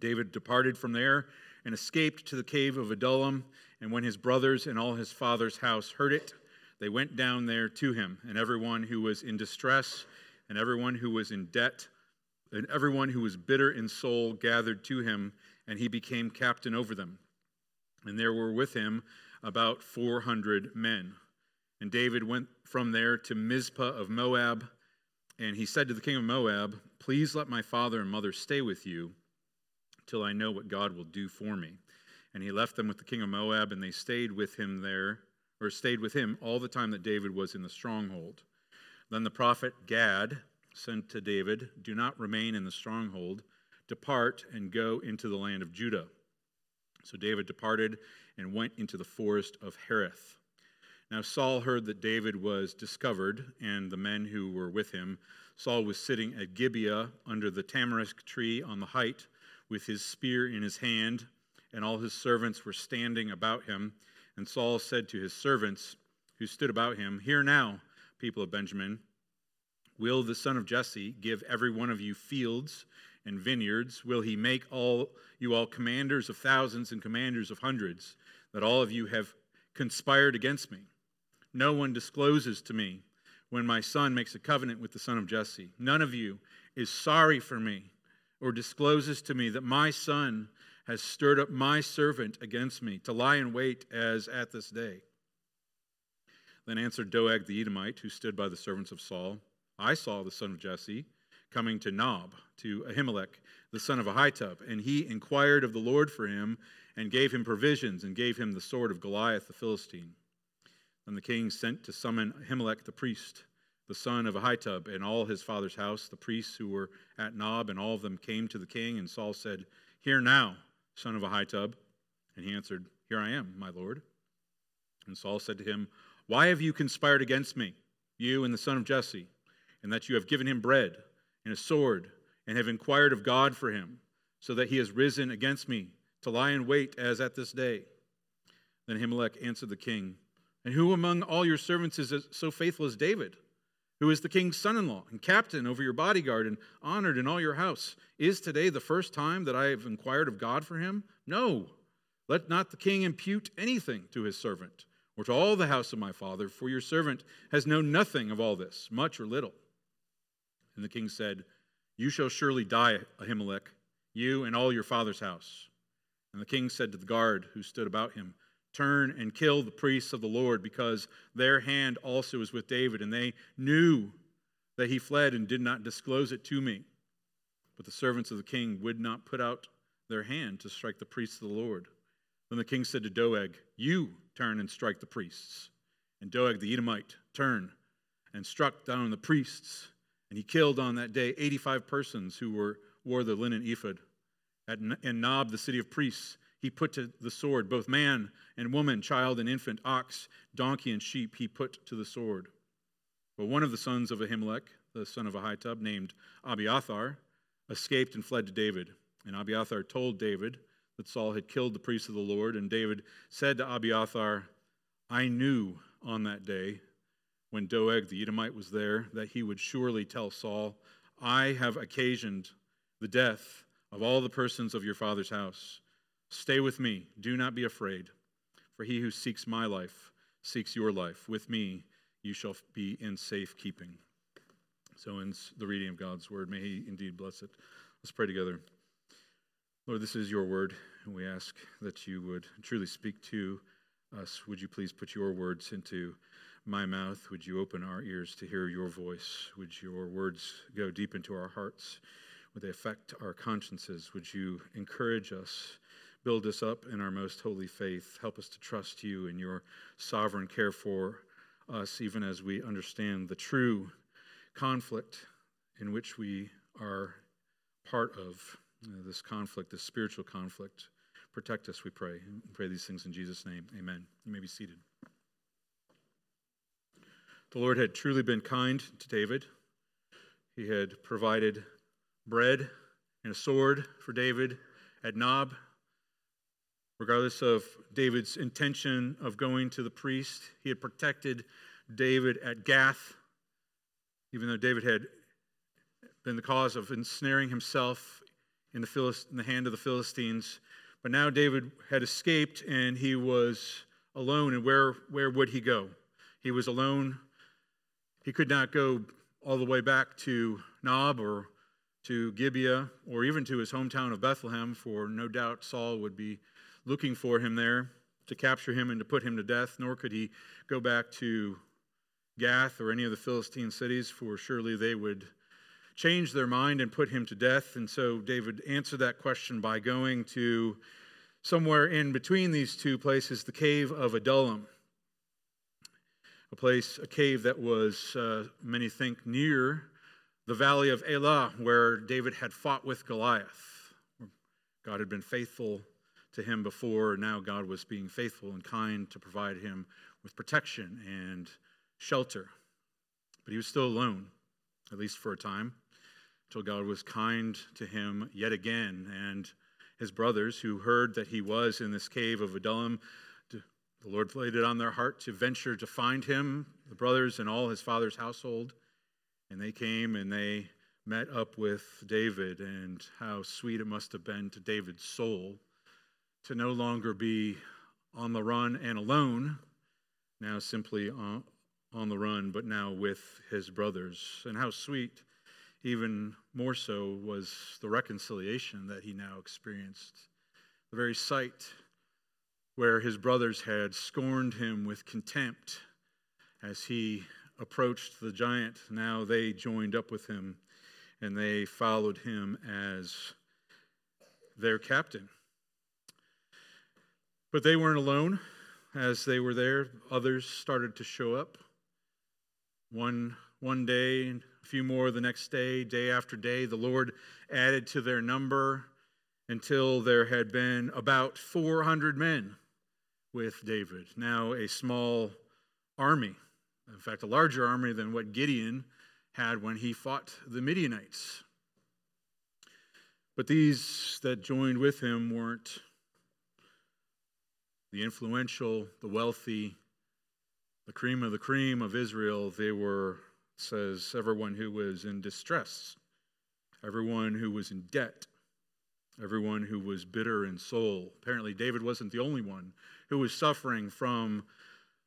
David departed from there and escaped to the cave of Adullam. And when his brothers and all his father's house heard it, they went down there to him, and everyone who was in distress, and everyone who was in debt, and everyone who was bitter in soul gathered to him, and he became captain over them. And there were with him about 400 men. And David went from there to Mizpah of Moab, and he said to the king of Moab, "Please let my father and mother stay with you till I know what God will do for me." And he left them with the king of Moab, and they stayed with him there, or stayed with him all the time that David was in the stronghold. Then the prophet Gad sent to David, "Do not remain in the stronghold. Depart and go into the land of Judah." So David departed and went into the forest of Hereth. Now Saul heard that David was discovered, and the men who were with him. Saul was sitting at Gibeah under the tamarisk tree on the height with his spear in his hand, and all his servants were standing about him. And Saul said to his servants who stood about him, "Hear now, people of Benjamin, will the son of Jesse give every one of you fields and vineyards? Will he make all commanders of thousands and commanders of hundreds, that all of you have conspired against me? No one discloses to me when my son makes a covenant with the son of Jesse. None of you is sorry for me or discloses to me that my son has stirred up my servant against me to lie in wait as at this day." Then answered Doeg the Edomite, who stood by the servants of Saul, "I saw the son of Jesse coming to Nob, to Ahimelech, the son of Ahitub, and he inquired of the Lord for him and gave him provisions and gave him the sword of Goliath the Philistine." Then the king sent to summon Ahimelech the priest, the son of Ahitub, and all his father's house, the priests who were at Nob, and all of them came to the king. And Saul said, "Hear now, son of Ahitub." And he answered, "Here I am, my lord." And Saul said to him, "Why have you conspired against me, you and the son of Jesse, and that you have given him bread and a sword, and have inquired of God for him, so that he has risen against me to lie in wait as at this day?" Then Ahimelech answered the king, "And who among all your servants is so faithful as David, who is the king's son-in-law and captain over your bodyguard and honored in all your house? Is today the first time that I have inquired of God for him? No, let not the king impute anything to his servant or to all the house of my father, for your servant has known nothing of all this, much or little." And the king said, "You shall surely die, Ahimelech, you and all your father's house." And the king said to the guard who stood about him, "Turn and kill the priests of the Lord, because their hand also is with David, and they knew that he fled and did not disclose it to me." But the servants of the king would not put out their hand to strike the priests of the Lord. Then the king said to Doeg, "You turn and strike the priests." And Doeg the Edomite turned and struck down the priests, and he killed on that day 85 persons who wore the linen ephod. In Nob, the city of priests, he put to the sword both man and woman, child and infant, ox, donkey, and sheep he put to the sword. But one of the sons of Ahimelech, the son of Ahitub, named Abiathar, escaped and fled to David. And Abiathar told David that Saul had killed the priests of the Lord. And David said to Abiathar, "I knew on that day, when Doeg the Edomite was there, that he would surely tell Saul, 'I have occasioned the death of all the persons of your father's house. Stay with me, do not be afraid, for he who seeks my life seeks your life. With me you shall be in safe keeping.'" So ends the reading of God's word. May he indeed bless it. Let's pray together. Lord, this is your word, and we ask that you would truly speak to us. Would you please put your words into my mouth? Would you open our ears to hear your voice? Would your words go deep into our hearts? Would they affect our consciences? Would you encourage us? Build us up in our most holy faith. Help us to trust you in your sovereign care for us, even as we understand the true conflict in which we are part of. This conflict, this spiritual conflict. Protect us, we pray. We pray these things in Jesus' name. Amen. You may be seated. The Lord had truly been kind to David. He had provided bread and a sword for David at Nob. Regardless of David's intention of going to the priest, he had protected David at Gath, even though David had been the cause of ensnaring himself in the hand of the Philistines. But now David had escaped, and he was alone. And where would he go? He was alone. He could not go all the way back to Nob or to Gibeah or even to his hometown of Bethlehem, for no doubt Saul would be looking for him there to capture him and to put him to death. Nor could he go back to Gath or any of the Philistine cities, for surely they would change their mind and put him to death. And so David answered that question by going to somewhere in between these two places, the cave of Adullam, a cave that was, many think, near the valley of Elah, where David had fought with Goliath. God had been faithful to him before, and now God was being faithful and kind to provide him with protection and shelter. But he was still alone, at least for a time, until God was kind to him yet again. And his brothers, who heard that he was in this cave of Adullam, the Lord laid it on their heart to venture to find him, the brothers and all his father's household. And they came and they met up with David. And how sweet it must have been to David's soul to no longer be on the run and alone, now simply on the run, but now with his brothers. And how sweet, even more so, was the reconciliation that he now experienced. The very sight where his brothers had scorned him with contempt as he approached the giant, now they joined up with him and they followed him as their captain. But they weren't alone. As they were there, others started to show up. One day, a few more the next day, day after day, the Lord added to their number until there had been about 400 men with David. Now a small army, in fact, a larger army than what Gideon had when he fought the Midianites. But these that joined with him weren't the influential, the wealthy, the cream of Israel. They were, it says, everyone who was in distress, everyone who was in debt, everyone who was bitter in soul. Apparently David wasn't the only one who was suffering from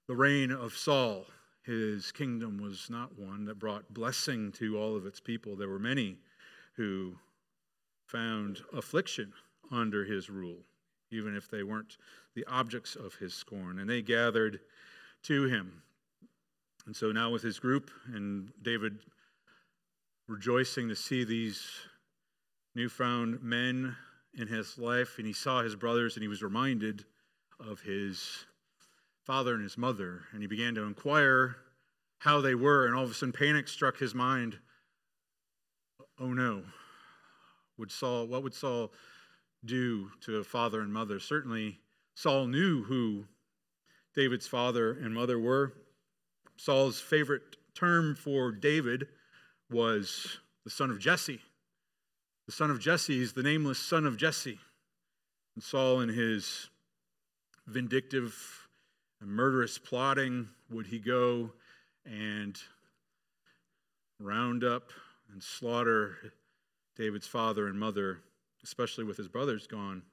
the reign of Saul. His kingdom was not one that brought blessing to all of its people. There were many who found affliction under his rule, even if they weren't the objects of his scorn. And they gathered to him. And so now with his group, and David rejoicing to see these newfound men in his life, and he saw his brothers, and he was reminded of his father and his mother, and he began to inquire how they were, and all of a sudden panic struck his mind. Oh no, what would Saul do to father and mother? Certainly Saul knew who David's father and mother were. Saul's favorite term for David was the son of Jesse. The son of Jesse is the nameless son of Jesse. And Saul, in his vindictive and murderous plotting, would he go and round up and slaughter David's father and mother, especially with his brothers gone.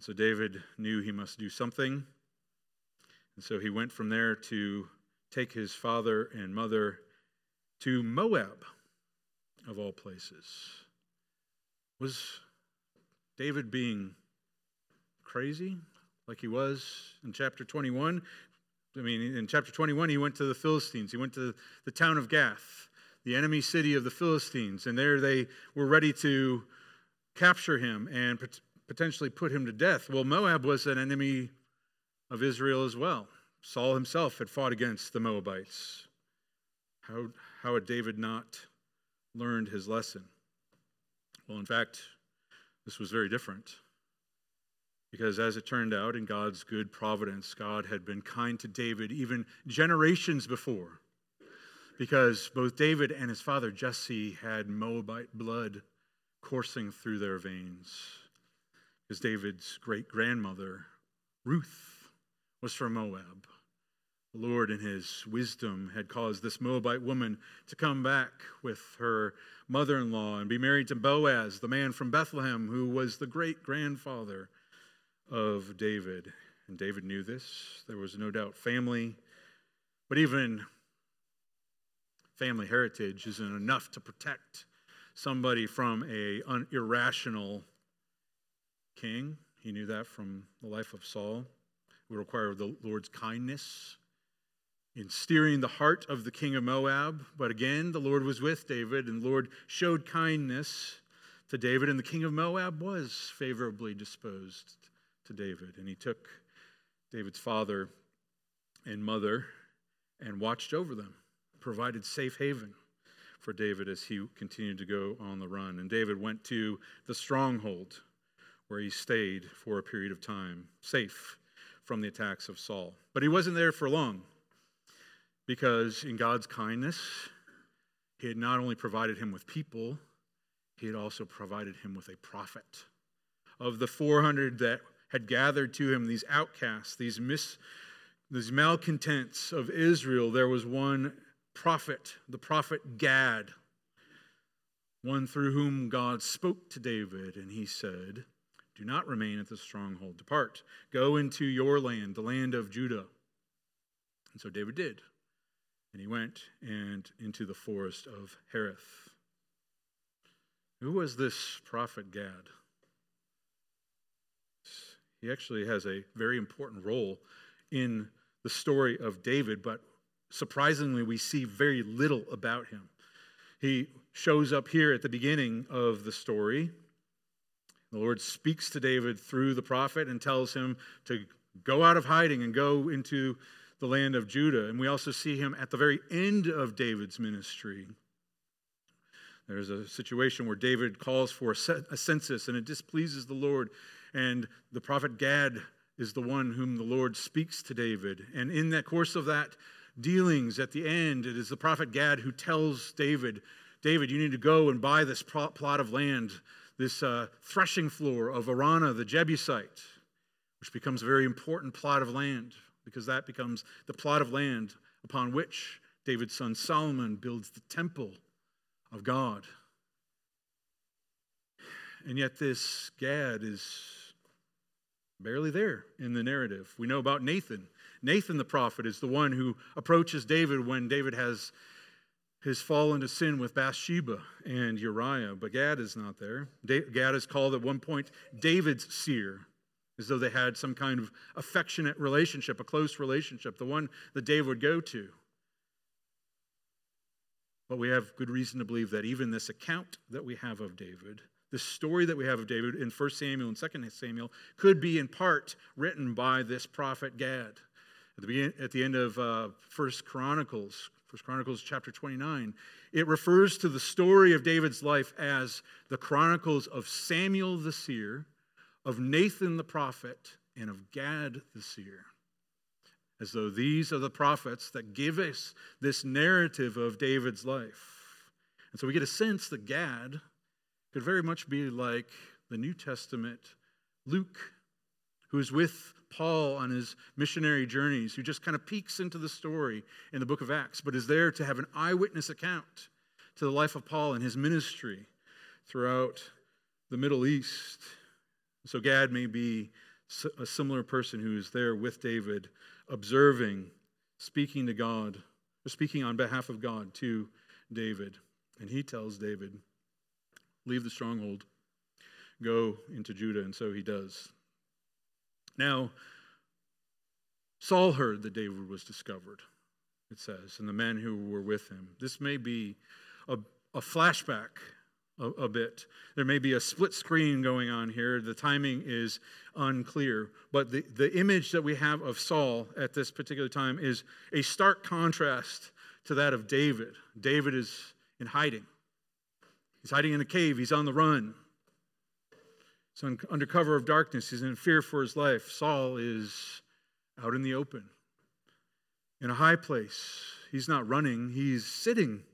So David knew he must do something. And so he went from there to take his father and mother to Moab, of all places. Was David being crazy like he was in chapter 21? I mean, in chapter 21, he went to the Philistines. He went to the town of Gath, the enemy city of the Philistines. And there they were ready to capture him and potentially put him to death. Well, Moab was an enemy of Israel as well. Saul himself had fought against the Moabites. How had David not learned his lesson? Well, in fact, this was very different, because as it turned out, in God's good providence, God had been kind to David even generations before, because both David and his father Jesse had Moabite blood coursing through their veins, because David's great-grandmother, Ruth, was from Moab. Lord in his wisdom had caused this Moabite woman to come back with her mother-in-law and be married to Boaz, the man from Bethlehem, who was the great-grandfather of David. And David knew this. There was no doubt family. But even family heritage isn't enough to protect somebody from an irrational king. He knew that from the life of Saul. It would require the Lord's kindness in steering the heart of the king of Moab. But again, the Lord was with David, and the Lord showed kindness to David, and the king of Moab was favorably disposed to David. And he took David's father and mother and watched over them, provided safe haven for David as he continued to go on the run. And David went to the stronghold where he stayed for a period of time, safe from the attacks of Saul. But he wasn't there for long, because in God's kindness, he had not only provided him with people, he had also provided him with a prophet. Of the 400 that had gathered to him, these outcasts, these malcontents of Israel, there was one prophet, the prophet Gad, one through whom God spoke to David, and he said, "Do not remain at the stronghold. Depart. Go into your land, the land of Judah." And so David did. And he went and into the forest of Hereth. Who was this prophet Gad? He actually has a very important role in the story of David, but surprisingly, we see very little about him. He shows up here at the beginning of the story. The Lord speaks to David through the prophet and tells him to go out of hiding and go into the land of Judah. And we also see him at the very end of David's ministry. There's a situation where David calls for a census, and it displeases the Lord. And the prophet Gad is the one whom the Lord speaks to David. And in the course of that dealings, at the end, it is the prophet Gad who tells David, "David, you need to go and buy this plot of land, this threshing floor of Arana, the Jebusite," which becomes a very important plot of land, because that becomes the plot of land upon which David's son Solomon builds the temple of God. And yet this Gad is barely there in the narrative. We know about Nathan. Nathan the prophet is the one who approaches David when David has fallen to sin with Bathsheba and Uriah, but Gad is not there. Gad is called at one point David's seer, as though they had some kind of affectionate relationship, a close relationship, the one that David would go to. But we have good reason to believe that even this account that we have of David, this story that we have of David in 1 Samuel and 2 Samuel, could be in part written by this prophet Gad. At the end of 1 Chronicles chapter 29, it refers to the story of David's life as the Chronicles of Samuel the seer, of Nathan the prophet, and of Gad the seer, as though these are the prophets that give us this narrative of David's life. And so we get a sense that Gad could very much be like the New Testament Luke, who is with Paul on his missionary journeys, who just kind of peeks into the story in the book of Acts, but is there to have an eyewitness account to the life of Paul and his ministry throughout the Middle East. So Gad may be a similar person who is there with David, observing, speaking to God, or speaking on behalf of God to David. And he tells David, "Leave the stronghold, go into Judah." And so he does. Now, Saul heard that David was discovered, it says, and the men who were with him. This may be a flashback a bit. There may be a split screen going on here. The timing is unclear. But the image that we have of Saul at this particular time is a stark contrast to that of David. David is in hiding. He's hiding in a cave. He's on the run. He's under cover of darkness. He's in fear for his life. Saul is out in the open, in a high place. He's not running. He's sitting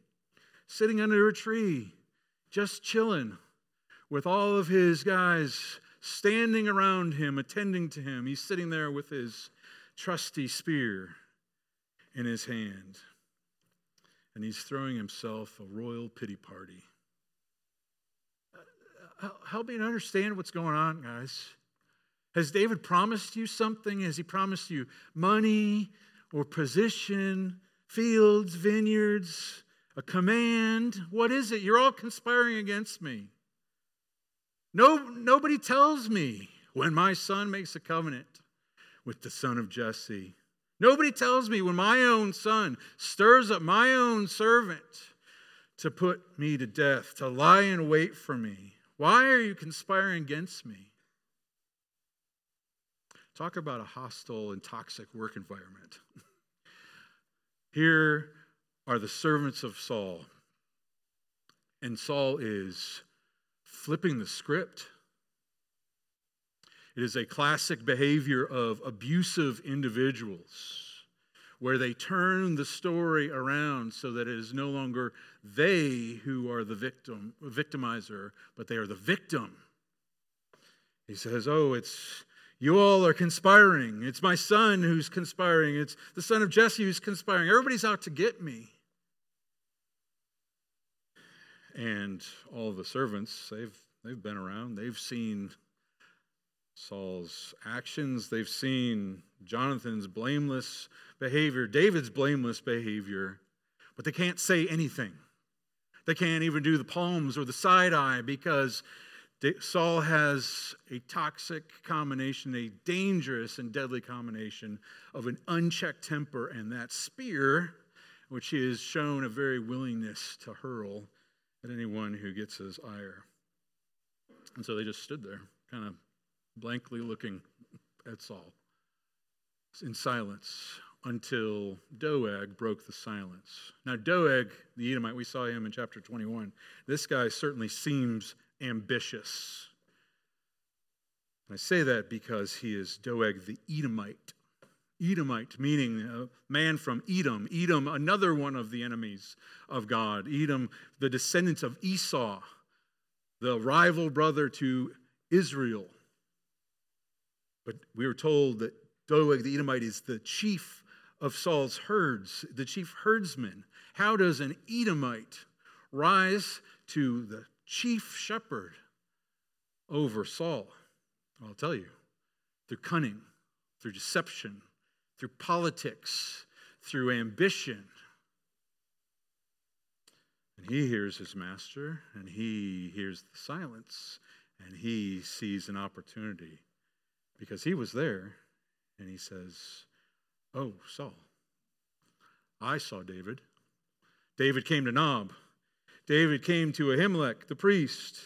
under a tree, just chilling with all of his guys standing around him, attending to him. He's sitting there with his trusty spear. in his hand. And he's throwing himself a royal pity party. Help me to understand what's going on, guys. Has David promised you something? Has he promised you money or position, fields, vineyards, a command? What is it? You're all conspiring against me. Nobody tells me when my son makes a covenant with the son of Jesse. Nobody tells me when my own son stirs up my own servant to put me to death, to lie in wait for me. Why are you conspiring against me? Talk about a hostile and toxic work environment. Here are the servants of Saul. And Saul is flipping the script. It is a classic behavior of abusive individuals where they turn the story around so that it is no longer they who are the victimizer, but they are the victim. He says, it's you all are conspiring. It's my son who's conspiring. It's the son of Jesse who's conspiring. Everybody's out to get me. And all the servants, they've been around. They've seen Saul's actions. They've seen Jonathan's blameless behavior, David's blameless behavior, but they can't say anything. They can't even do the palms or the side eye because Saul has a toxic combination, a dangerous and deadly combination of an unchecked temper and that spear, which he has shown a very willingness to hurl at anyone who gets his ire. And so they just stood there, kind of blankly looking at Saul in silence until Doeg broke the silence. Now, Doeg, the Edomite, we saw him in chapter 21. This guy certainly seems ambitious. I say that because he is Doeg the Edomite. Edomite meaning a man from Edom. Edom, another one of the enemies of God. Edom, the descendants of Esau, the rival brother to Israel. But we were told that Doeg the Edomite is the chief of Saul's herds, the chief herdsman. How does an Edomite rise to the chief shepherd over Saul? I'll tell you, through cunning, through deception, through politics, through ambition. And he hears his master, and he hears the silence, and he sees an opportunity because he was there, and he says, "Oh, Saul, I saw David. David came to Nob. David came to Ahimelech, the priest,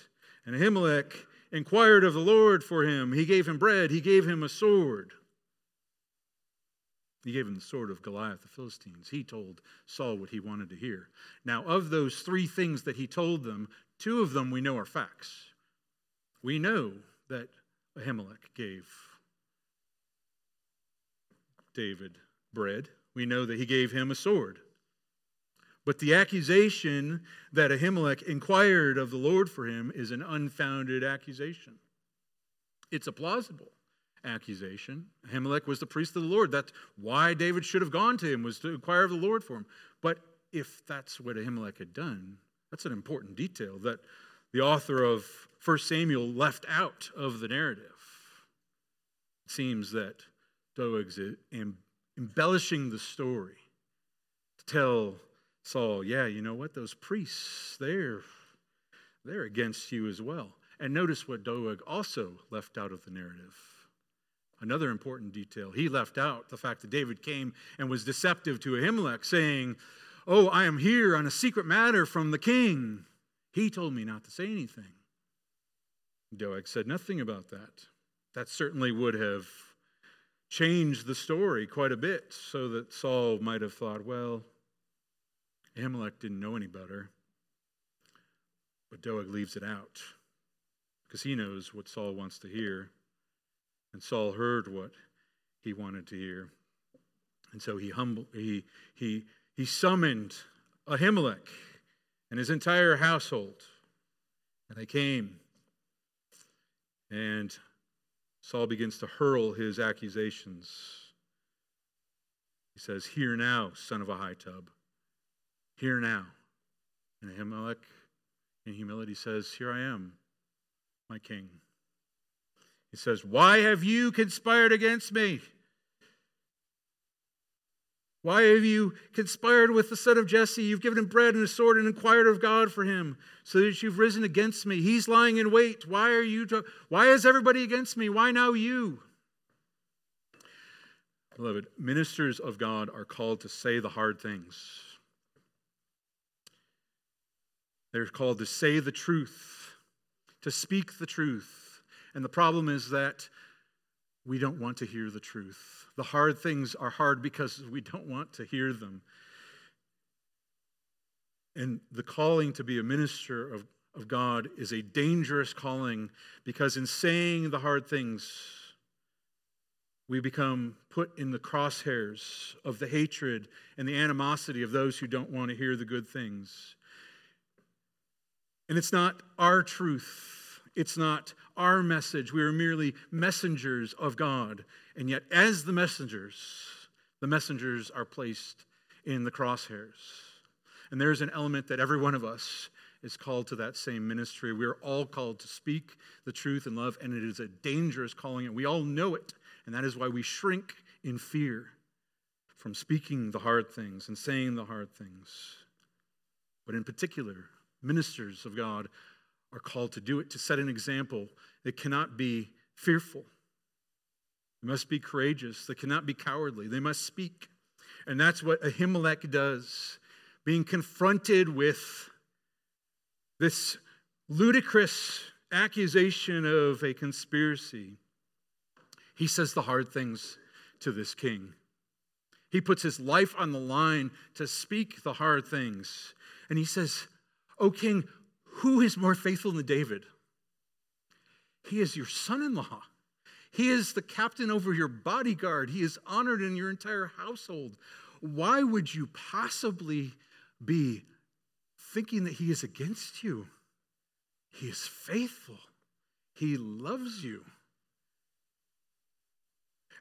and Ahimelech inquired of the Lord for him. He gave him bread. He gave him a sword. He gave him the sword of Goliath, the Philistines. He told Saul what he wanted to hear." Now, of those three things that he told them, two of them we know are facts. We know that Ahimelech gave David bread. We know that he gave him a sword. But the accusation that Ahimelech inquired of the Lord for him is an unfounded accusation. It's a plausible accusation. Ahimelech was the priest of the Lord. That's why David should have gone to him, was to inquire of the Lord for him. But if that's what Ahimelech had done, that's an important detail that the author of 1 Samuel left out of the narrative. It seems that Doeg's embellishing the story to tell Saul, yeah, you know what? Those priests, they're against you as well. And notice what Doeg also left out of the narrative. Another important detail. He left out the fact that David came and was deceptive to Ahimelech, saying, "Oh, I am here on a secret matter from the king. He told me not to say anything." Doeg said nothing about that. That certainly would have changed the story quite a bit so that Saul might have thought, well, Ahimelech didn't know any better, but Doeg leaves it out because he knows what Saul wants to hear, and Saul heard what he wanted to hear, and so he summoned Ahimelech and his entire household, and they came, and Saul begins to hurl his accusations. He says, "Hear now, son of Ahitub. Hear now." And Ahimelech, in humility, says, "Here I am, my king." He says, "Why have you conspired against me? Why have you conspired with the son of Jesse? You've given him bread and a sword and inquired of God for him, so that you've risen against me. He's lying in wait. Why is everybody against me? Why now you?" Beloved, ministers of God are called to say the hard things. They're called to say the truth, to speak the truth. And the problem is that we don't want to hear the truth. The hard things are hard because we don't want to hear them. And the calling to be a minister of God is a dangerous calling, because in saying the hard things, we become put in the crosshairs of the hatred and the animosity of those who don't want to hear the good things. And it's not our truth. It's not our message. We are merely messengers of God. And yet, as the messengers are placed in the crosshairs. And there's an element that every one of us is called to that same ministry. We are all called to speak the truth in love, and it is a dangerous calling, and we all know it. And that is why we shrink in fear from speaking the hard things and saying the hard things. But in particular, ministers of God are called to do it, to set an example. They cannot be fearful. They must be courageous. They cannot be cowardly. They must speak. And that's what Ahimelech does. Being confronted with this ludicrous accusation of a conspiracy, he says the hard things to this king. He puts his life on the line to speak the hard things. And he says, "O king, who is more faithful than David? He is your son-in-law. He is the captain over your bodyguard. He is honored in your entire household. Why would you possibly be thinking that he is against you? He is faithful. He loves you."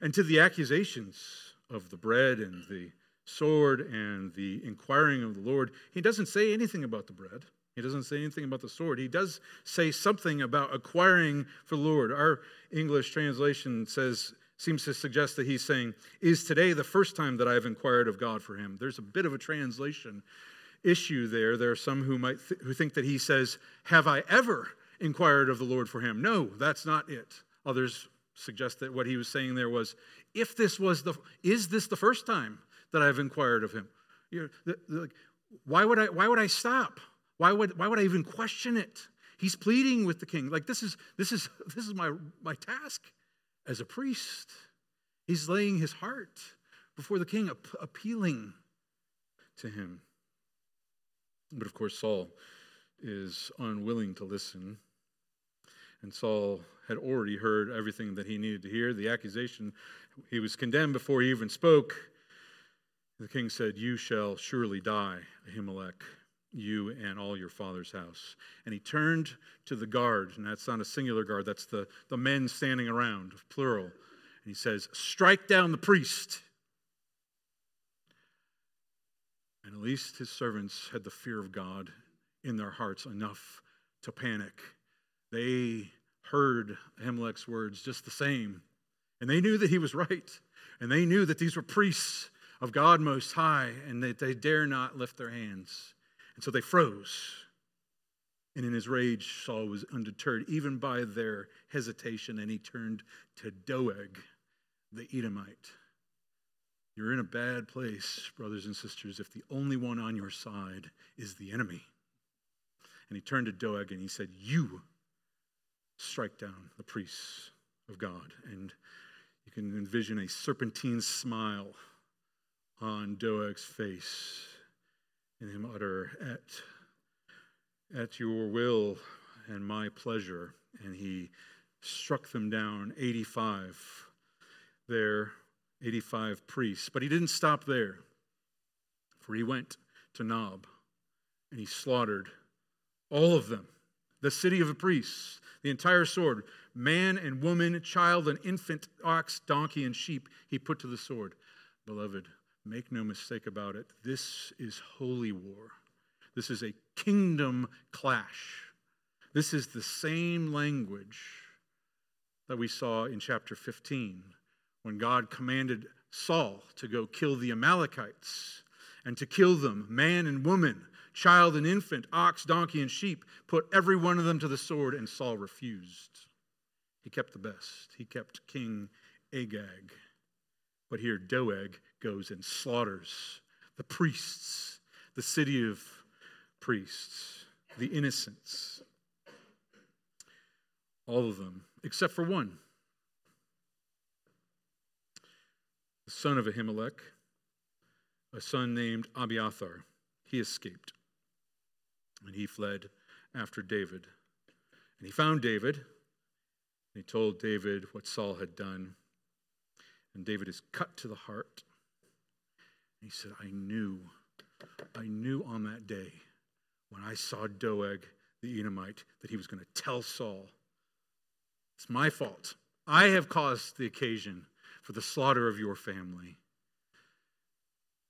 And to the accusations of the bread and the sword and the inquiring of the Lord, he doesn't say anything about the bread. He doesn't say anything about the sword. He does say something about acquiring for the Lord. Our English translation seems to suggest that he's saying, "Is today the first time that I've inquired of God for him?" There's a bit of a translation issue there. There are some who think that he says, "Have I ever inquired of the Lord for him?" No, that's not it. Others suggest that what he was saying there was, "Is this the first time that I've inquired of him?" Why would I stop? Why would I even question it? He's pleading with the king. Like, this is my task as a priest. He's laying his heart before the king, appealing to him. But of course, Saul is unwilling to listen. And Saul had already heard everything that he needed to hear. The accusation, he was condemned before he even spoke. The king said, "You shall surely die, Ahimelech, you and all your father's house." And he turned to the guard, and that's not a singular guard, that's the men standing around, plural. And he says, "Strike down the priest." And at least his servants had the fear of God in their hearts enough to panic. They heard Ahimelech's words just the same. And they knew that he was right. And they knew that these were priests of God Most High, and that they dare not lift their hands. And so they froze. And in his rage, Saul was undeterred even by their hesitation, and he turned to Doeg, the Edomite. You're in a bad place, brothers and sisters, if the only one on your side is the enemy. And he turned to Doeg and he said, "You strike down the priests of God." And you can envision a serpentine smile on Doeg's face and him utter, at your will and my pleasure." And he struck them down, 85 priests. But he didn't stop there, for he went to Nob and he slaughtered all of them. The city of the priests, the entire sword, man and woman, child and infant, ox, donkey and sheep, he put to the sword. Beloved, Make no mistake about it, this is holy war. This is a kingdom clash. This is the same language that we saw in chapter 15 when God commanded Saul to go kill the Amalekites and to kill them, man and woman, child and infant, ox, donkey, and sheep, put every one of them to the sword, and Saul refused. He kept the best. He kept King Agag. But here Doeg goes and slaughters the priests, the city of priests, the innocents. All of them, except for one. The son of Ahimelech, a son named Abiathar. He escaped. And he fled after David. And he found David. And he told David what Saul had done. And David is cut to the heart. And he said, I knew on that day when I saw Doeg, the Edomite, that he was going to tell Saul, it's my fault. I have caused the occasion for the slaughter of your family.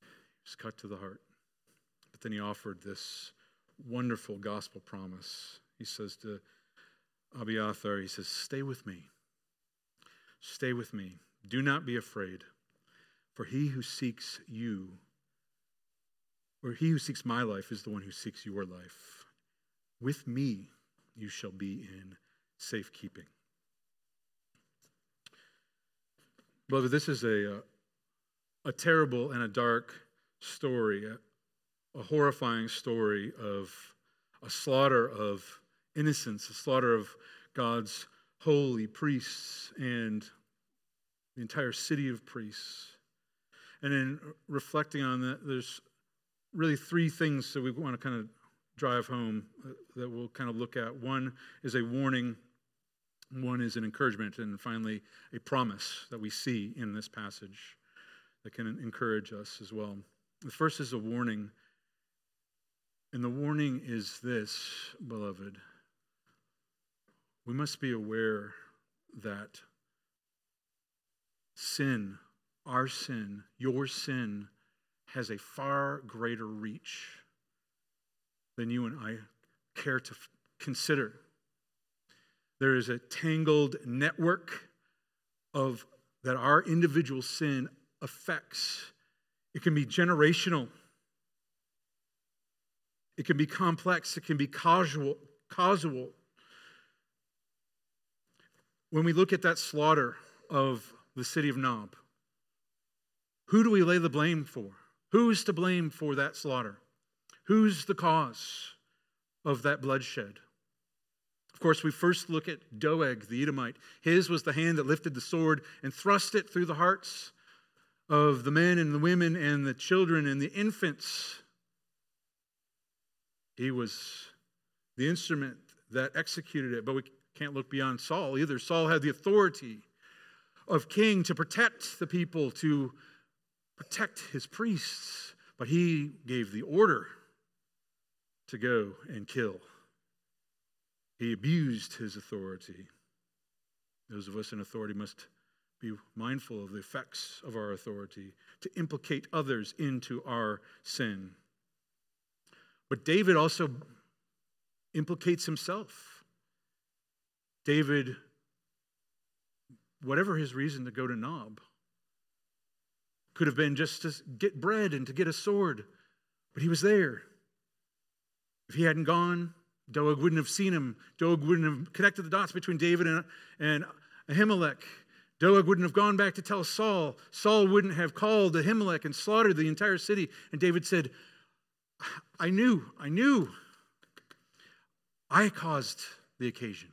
He was cut to the heart. But then he offered this wonderful gospel promise. He says to Abiathar, he says, stay with me. Stay with me. Do not be afraid. For he who seeks you, or he who seeks my life is the one who seeks your life. With me you shall be in safekeeping. Brother, this is a terrible and a dark story, a horrifying story of a slaughter of innocence, a slaughter of God's holy priests and the entire city of priests. And in reflecting on that, there's really three things that we want to kind of drive home that we'll kind of look at. One is a warning. One is an encouragement, and finally, a promise that we see in this passage that can encourage us as well. The first is a warning, and the warning is this, beloved. We must be aware that sin, our sin, your sin, has a far greater reach than you and I care to consider. There is a tangled network of that our individual sin affects. It can be generational. It can be complex. It can be causal. When we look at that slaughter of the city of Nob, who do we lay the blame for? Who's to blame for that slaughter? Who's the cause of that bloodshed? Of course, we first look at Doeg, the Edomite. His was the hand that lifted the sword and thrust it through the hearts of the men and the women and the children and the infants. He was the instrument that executed it, but we can't look beyond Saul either. Saul had the authority of king to protect the people, to protect his priests, but he gave the order to go and kill. He abused his authority. Those of us in authority must be mindful of the effects of our authority to implicate others into our sin. But David also implicates himself. David, whatever his reason to go to Nob, could have been just to get bread and to get a sword, but he was there. If he hadn't gone, Doeg wouldn't have seen him. Doeg wouldn't have connected the dots between David and Ahimelech. Doeg wouldn't have gone back to tell Saul. Saul wouldn't have called Ahimelech and slaughtered the entire city. And David said, I knew. I caused the occasion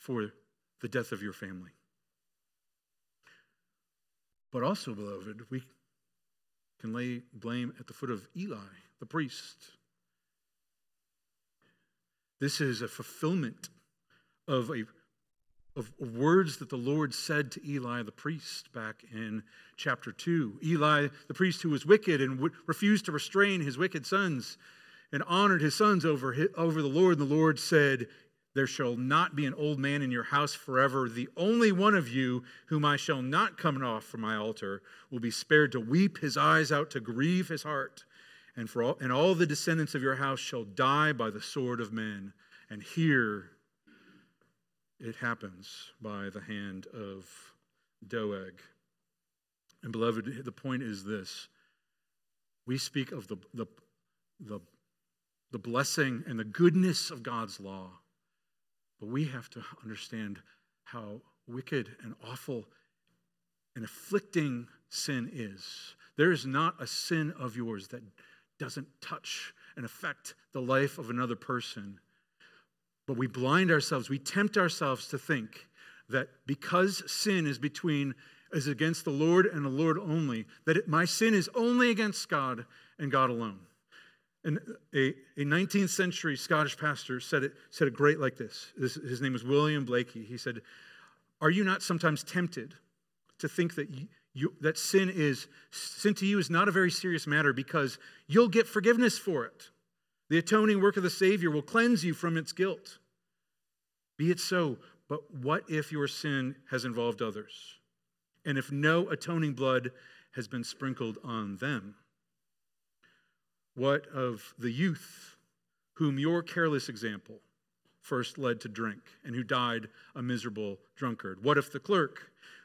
for the death of your family. But also, beloved, we can lay blame at the foot of Eli, the priest. This is a fulfillment of words that the Lord said to Eli the priest back in chapter 2. Eli the priest who was wicked and refused to restrain his wicked sons and honored his sons over the Lord. And the Lord said, There shall not be an old man in your house forever. The only one of you whom I shall not cut off from my altar will be spared to weep his eyes out, to grieve his heart. And all the descendants of your house shall die by the sword of men. And here it happens by the hand of Doeg. And beloved, the point is this. We speak of the blessing and the goodness of God's law. But we have to understand how wicked and awful and afflicting sin is. There is not a sin of yours that doesn't touch and affect the life of another person. But we blind ourselves, we tempt ourselves to think that because sin is against the Lord and the Lord only, that my sin is only against God and God alone. And a 19th century Scottish pastor said it great like this. His name was William Blakey. He said, "Are you not sometimes tempted to think that that sin to you is not a very serious matter because you'll get forgiveness for it? The atoning work of the Savior will cleanse you from its guilt. Be it so, but what if your sin has involved others? And if no atoning blood has been sprinkled on them? What of the youth whom your careless example first led to drink and who died a miserable drunkard? What if the clerk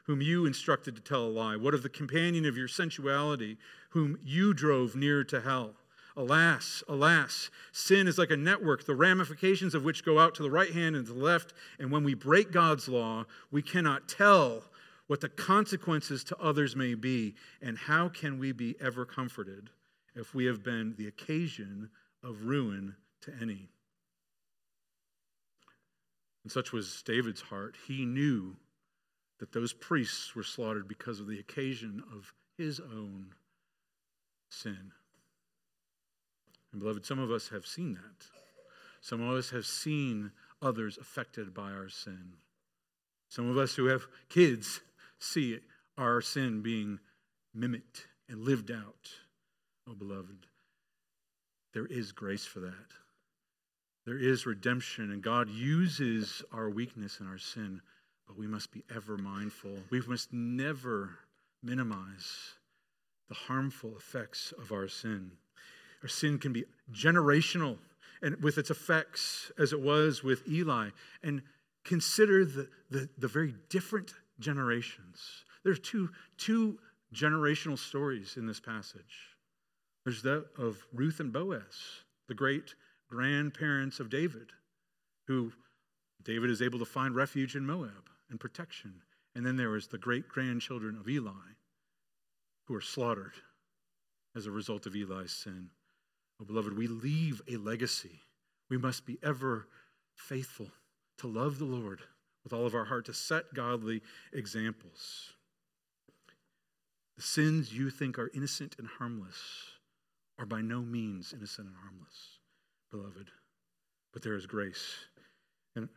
whom you instructed to tell a lie? What of the companion of your sensuality whom you drove near to hell? Alas, alas, sin is like a network, the ramifications of which go out to the right hand and to the left. And when we break God's law, we cannot tell what the consequences to others may be. And how can we be ever comforted if we have been the occasion of ruin to any?" And such was David's heart. He knew that those priests were slaughtered because of the occasion of his own sin. And beloved, some of us have seen that. Some of us have seen others affected by our sin. Some of us who have kids see our sin being mimicked and lived out. Oh, beloved, there is grace for that. There is redemption, and God uses our weakness and our sin, but we must be ever mindful. We must never minimize the harmful effects of our sin. Our sin can be generational, and with its effects, as it was with Eli. And consider the very different generations. There's two generational stories in this passage. There's that of Ruth and Boaz, the great grandparents of David, who David is able to find refuge in Moab and protection. And then there was the great grandchildren of Eli, who are slaughtered as a result of Eli's sin. Oh, beloved, we leave a legacy. We must be ever faithful to love the Lord with all of our heart, to set godly examples. The sins you think are innocent and harmless are by no means innocent and harmless, beloved. But there is grace. And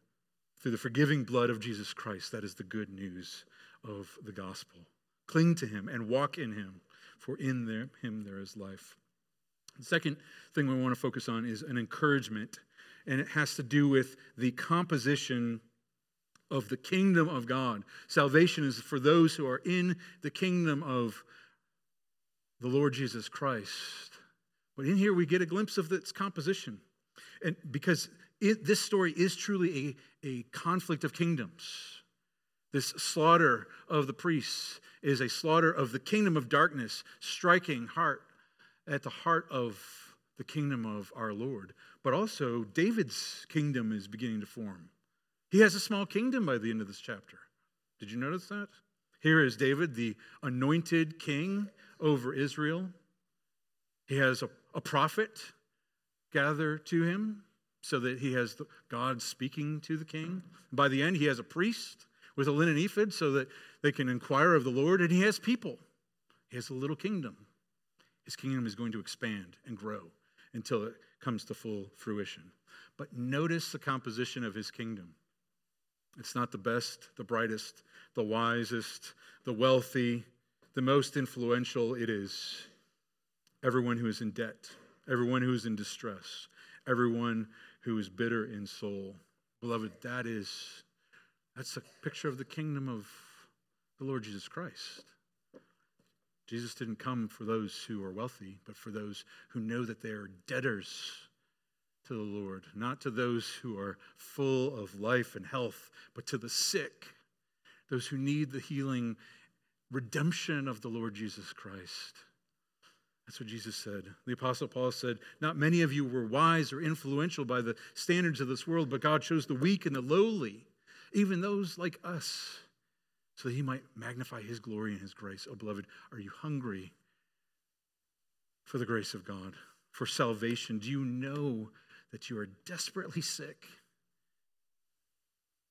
through the forgiving blood of Jesus Christ, that is the good news of the gospel. Cling to him and walk in him, for in him there is life. The second thing we want to focus on is an encouragement, and it has to do with the composition of the kingdom of God. Salvation is for those who are in the kingdom of the Lord Jesus Christ. But in here we get a glimpse of its composition. And because this story is truly a conflict of kingdoms. This slaughter of the priests is a slaughter of the kingdom of darkness, striking at the heart of the kingdom of our Lord. But also David's kingdom is beginning to form. He has a small kingdom by the end of this chapter. Did you notice that? Here is David, the anointed king over Israel. He has a prophet gather to him so that he has God speaking to the king. By the end, he has a priest with a linen ephod so that they can inquire of the Lord. And he has people. He has a little kingdom. His kingdom is going to expand and grow until it comes to full fruition. But notice the composition of his kingdom. It's not the best, the brightest, the wisest, the wealthy, the most influential. It is everyone who is in debt, everyone who is in distress, everyone who is bitter in soul, Beloved, that's a picture of the kingdom of the Lord Jesus Christ. Jesus didn't come for those who are wealthy, but for those who know that they are debtors to the Lord, not to those who are full of life and health, but to the sick, those who need the healing, redemption of the Lord Jesus Christ. That's what Jesus said. The Apostle Paul said, not many of you were wise or influential by the standards of this world, but God chose the weak and the lowly, even those like us, so that he might magnify his glory and his grace. Oh, beloved, are you hungry for the grace of God, for salvation? Do you know that you are desperately sick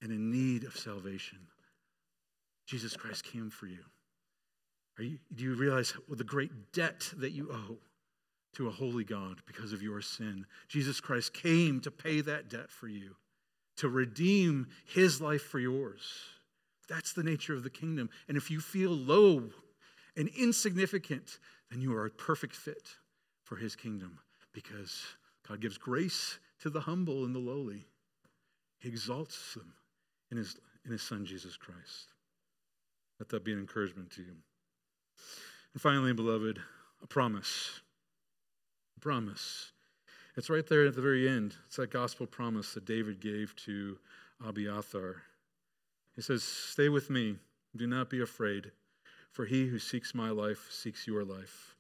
and in need of salvation? Jesus Christ came for you. Do you realize the great debt that you owe to a holy God because of your sin? Jesus Christ came to pay that debt for you, to redeem his life for yours. That's the nature of the kingdom. And if you feel low and insignificant, then you are a perfect fit for his kingdom, because God gives grace to the humble and the lowly. He exalts them in his Son, Jesus Christ. Let that be an encouragement to you. And finally, beloved, a promise. A promise. It's right there at the very end. It's that gospel promise that David gave to Abiathar. He says, stay with me, do not be afraid, for he who seeks my life seeks your life.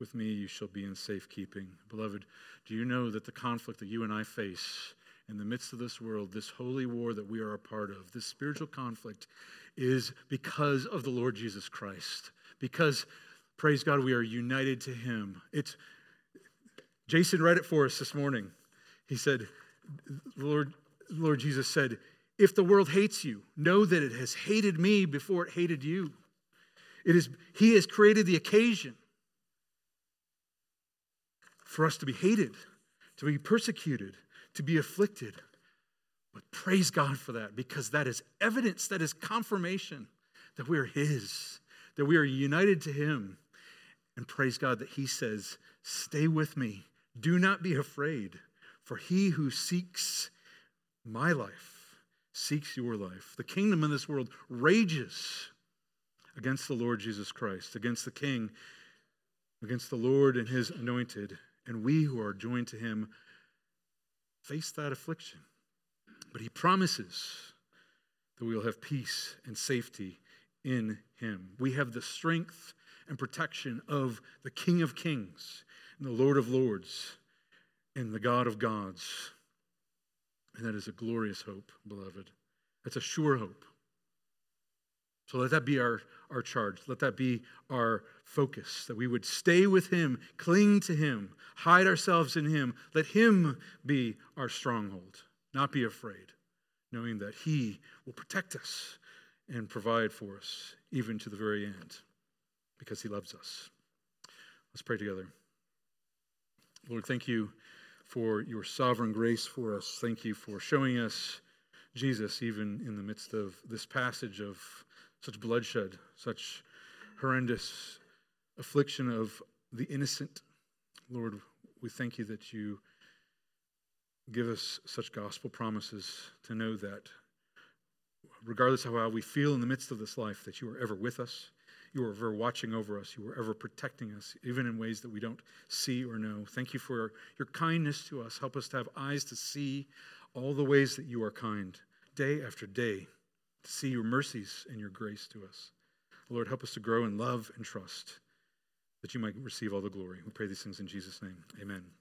With me you shall be in safe keeping. Beloved, do you know that the conflict that you and I face in the midst of this world, this holy war that we are a part of, this spiritual conflict, is because of the Lord Jesus Christ? Because, praise God, we are united to him. Jason read it for us this morning. He said, Lord Jesus said, if the world hates you, know that it has hated me before it hated you. He has created the occasion for us to be hated, to be persecuted, to be afflicted. But praise God for that, because that is evidence, that is confirmation that we are his, that we are united to him. And praise God that he says, stay with me, do not be afraid, for he who seeks my life seeks your life. The kingdom in this world rages against the Lord Jesus Christ, against the King, against the Lord and his anointed, and we who are joined to him face that affliction. But he promises that we will have peace and safety in him. We have the strength and protection of the King of Kings and the Lord of Lords and the God of Gods. And that is a glorious hope, beloved. That's a sure hope. So let that be our charge. Let that be our focus, that we would stay with him, cling to him, hide ourselves in him. Let him be our stronghold. Not be afraid, knowing that he will protect us and provide for us, even to the very end, because he loves us. Let's pray together. Lord, thank you for your sovereign grace for us. Thank you for showing us Jesus, even in the midst of this passage of such bloodshed, such horrendous affliction of the innocent. Lord, we thank you that you give us such gospel promises to know that regardless of how we feel in the midst of this life, that you are ever with us, you are ever watching over us. You are ever protecting us, even in ways that we don't see or know. Thank you for your kindness to us. Help us to have eyes to see all the ways that you are kind, day after day, to see your mercies and your grace to us. Lord, help us to grow in love and trust that you might receive all the glory. We pray these things in Jesus' name. Amen.